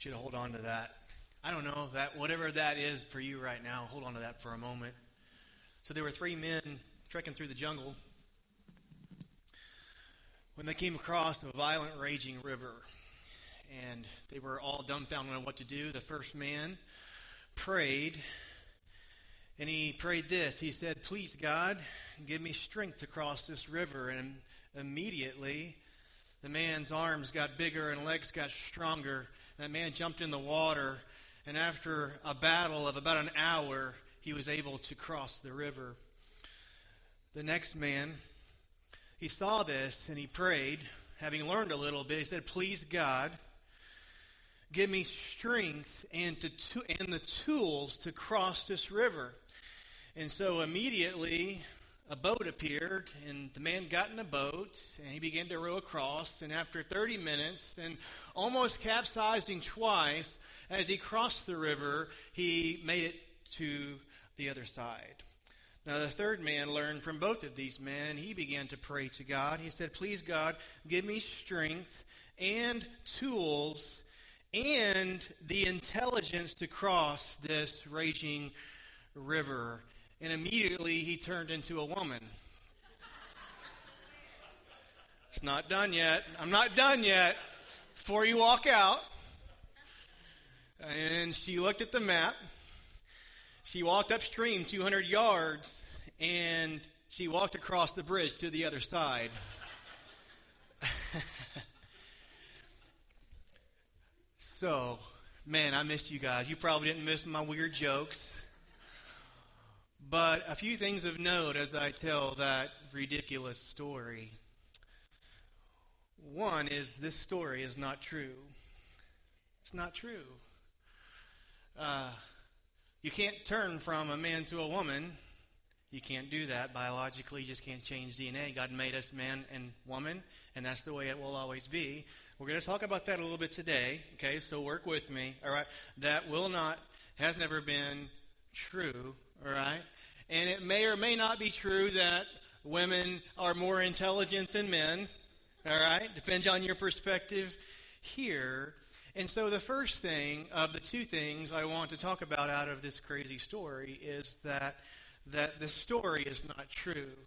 want you to hold on to that. I don't know, that whatever that is for you right now, hold on to that for a moment. So there were three men trekking through the jungle when they came across a violent, raging river. And they were all dumbfounded on what to do. The first man prayed, and he prayed this. He said, "Please, God, give me strength to cross this river." And immediately, the man's arms got bigger and legs got stronger. That man jumped in the water, and after a battle of about an hour, he was able to cross the river. The next man, he saw this, and he prayed, having learned a little bit. He said, "Please, God, give me strength and the tools to cross this river." And so immediately a boat appeared, and the man got in a boat, and he began to row across. And after 30 minutes, and almost capsizing twice, as he crossed the river, he made it to the other side. Now, the third man learned from both of these men. He began to pray to God. He said, "Please, God, give me strength and tools and the intelligence to cross this raging river." And immediately he turned into a woman. It's not done yet. I'm not done yet. Before you walk out. And she looked at the map. She walked upstream 200 yards, and she walked across the bridge to the other side. So, man, I missed you guys. You probably didn't miss my weird jokes. But a few things of note as I tell that ridiculous story. One is, this story is not true. It's not true. You can't turn from a man to a woman. You can't do that biologically. You just can't change DNA. God made us man and woman, and that's the way it will always be. We're going to talk about that a little bit today, okay? So work with me, all right? That has never been true, all right? And it may or may not be true that women are more intelligent than men, all right? Depends on your perspective here. And so the first thing of the two things I want to talk about out of this crazy story is that the story is not true.